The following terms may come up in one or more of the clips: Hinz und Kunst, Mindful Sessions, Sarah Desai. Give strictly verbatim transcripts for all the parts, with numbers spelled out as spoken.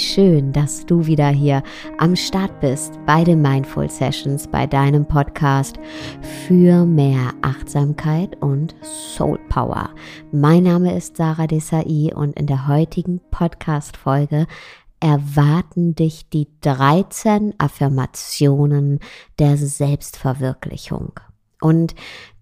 schön, dass du wieder hier am Start bist bei den Mindful Sessions, bei deinem Podcast für mehr Achtsamkeit und Soul Power. Mein Name ist Sarah Desai und in der heutigen Podcast-Folge erwarten dich die dreizehn Affirmationen der Selbstverwirklichung. Und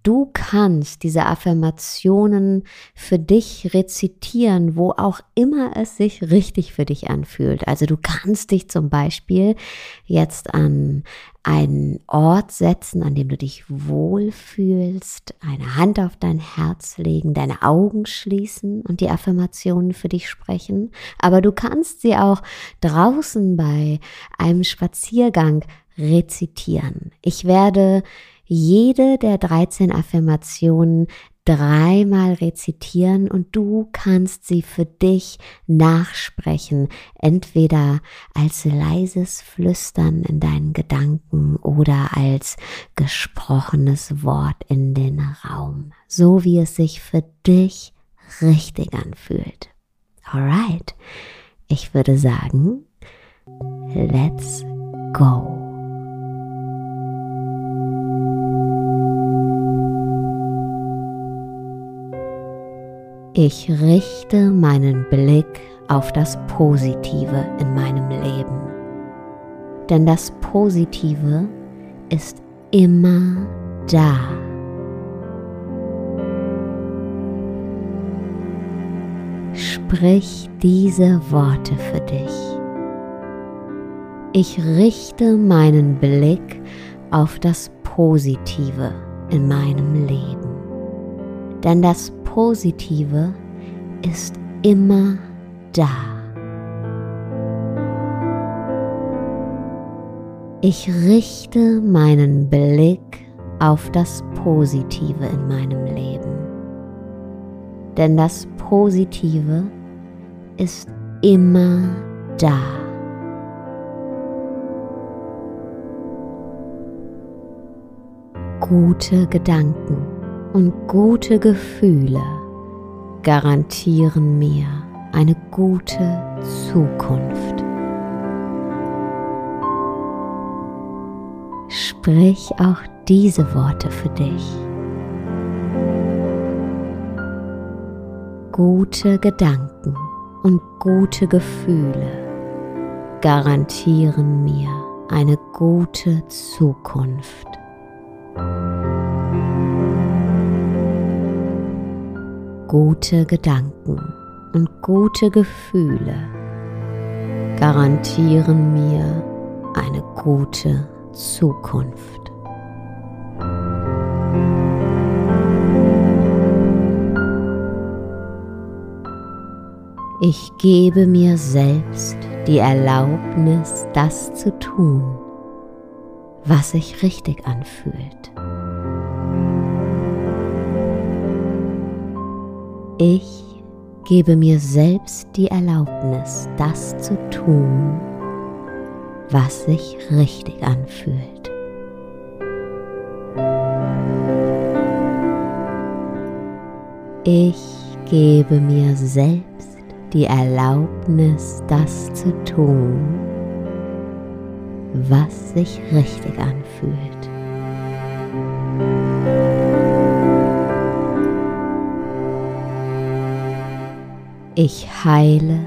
du kannst diese Affirmationen für dich rezitieren, wo auch immer es sich richtig für dich anfühlt. Also du kannst dich zum Beispiel jetzt an einen Ort setzen, an dem du dich wohlfühlst, eine Hand auf dein Herz legen, deine Augen schließen und die Affirmationen für dich sprechen. Aber du kannst sie auch draußen bei einem Spaziergang rezitieren. Ich werde jede der dreizehn Affirmationen dreimal rezitieren und du kannst sie für dich nachsprechen, entweder als leises Flüstern in deinen Gedanken oder als gesprochenes Wort in den Raum, so wie es sich für dich richtig anfühlt. Alright, ich würde sagen, let's go. Ich richte meinen Blick auf das Positive in meinem Leben, denn das Positive ist immer da. Sprich diese Worte für dich. Ich richte meinen Blick auf das Positive in meinem Leben, denn das Positive ist immer da. Ich richte meinen Blick auf das Positive in meinem Leben, denn das Positive ist immer da. Gute Gedanken und gute Gefühle garantieren mir eine gute Zukunft. Sprich auch diese Worte für dich. Gute Gedanken und gute Gefühle garantieren mir eine gute Zukunft. Gute Gedanken und gute Gefühle garantieren mir eine gute Zukunft. Ich gebe mir selbst die Erlaubnis, das zu tun, was sich richtig anfühlt. Ich gebe mir selbst die Erlaubnis, das zu tun, was sich richtig anfühlt. Ich gebe mir selbst die Erlaubnis, das zu tun, was sich richtig anfühlt. Ich heile,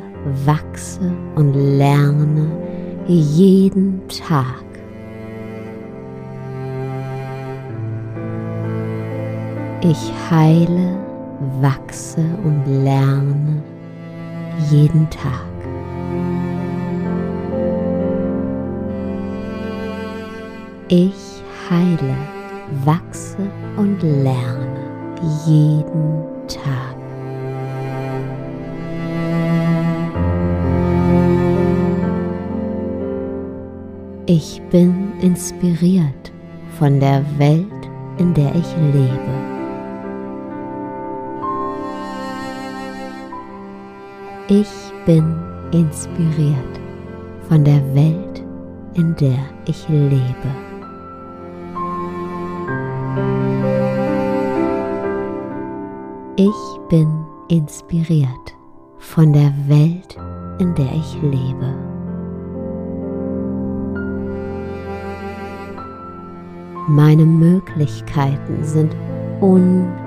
wachse und lerne jeden Tag. Ich heile, wachse und lerne jeden Tag. Ich heile, wachse und lerne jeden Tag. Ich bin inspiriert von der Welt, in der ich lebe. Ich bin inspiriert von der Welt, in der ich lebe. Ich bin inspiriert von der Welt, in der ich lebe. Meine Möglichkeiten sind unendlich.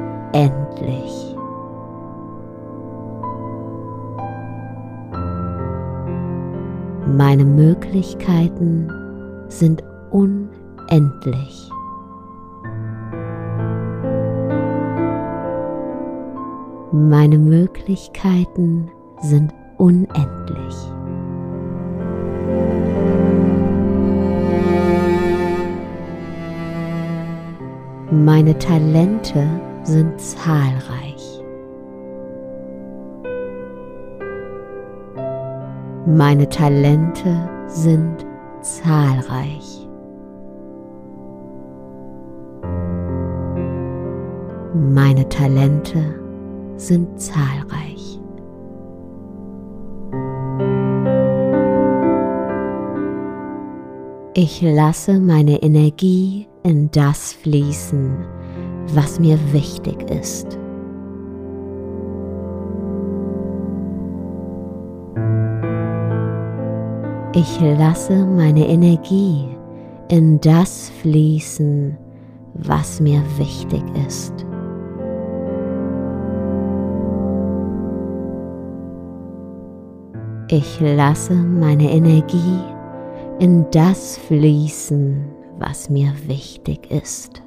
Meine Möglichkeiten sind unendlich. Meine Möglichkeiten sind unendlich. Meine Talente sind zahlreich. Meine Talente sind zahlreich. Meine Talente sind zahlreich. Ich lasse meine Energie in das fließen, was mir wichtig ist. Ich lasse meine Energie in das fließen, was mir wichtig ist. Ich lasse meine Energie in das fließen, was mir wichtig ist.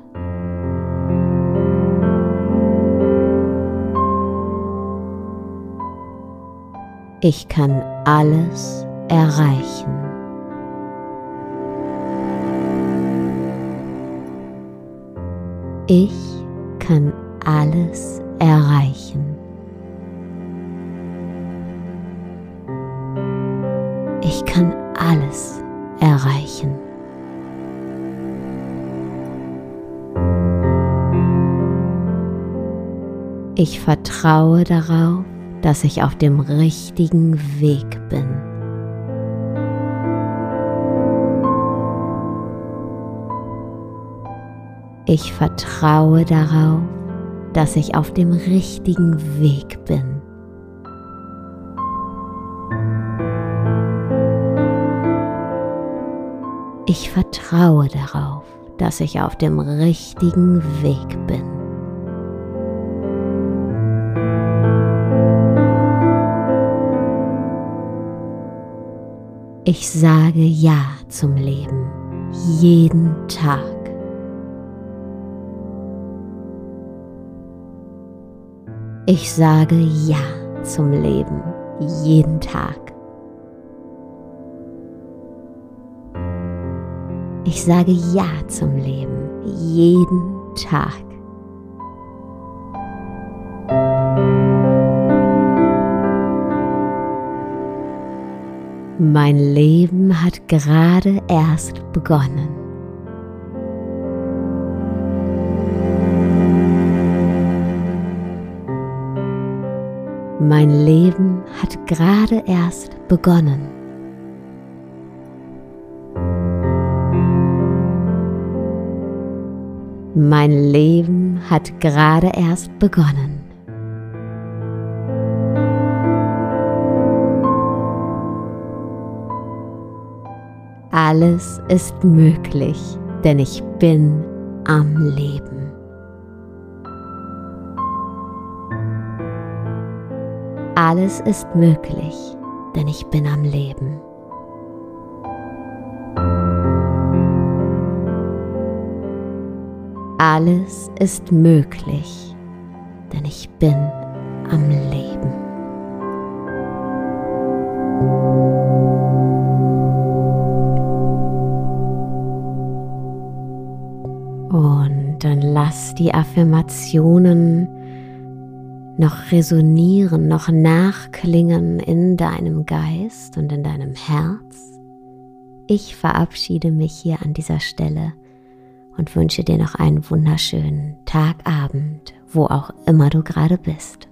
Ich kann alles erreichen. Ich kann alles erreichen. Ich kann alles erreichen. Ich vertraue darauf, dass ich auf dem richtigen Weg bin. Ich vertraue darauf, dass ich auf dem richtigen Weg bin. Ich vertraue darauf, dass ich auf dem richtigen Weg bin. Ich sage Ja zum Leben, jeden Tag. Ich sage Ja zum Leben, jeden Tag. Ich sage Ja zum Leben, jeden Tag. Mein Leben hat gerade erst begonnen. Mein Leben hat gerade erst begonnen. Mein Leben hat gerade erst begonnen. Alles ist möglich, denn ich bin am Leben. Alles ist möglich, denn ich bin am Leben. Alles ist möglich, denn ich bin am Leben. Und dann lass die Affirmationen noch resonieren, noch nachklingen in deinem Geist und in deinem Herz. Ich verabschiede mich hier an dieser Stelle und wünsche dir noch einen wunderschönen Tagabend, wo auch immer du gerade bist.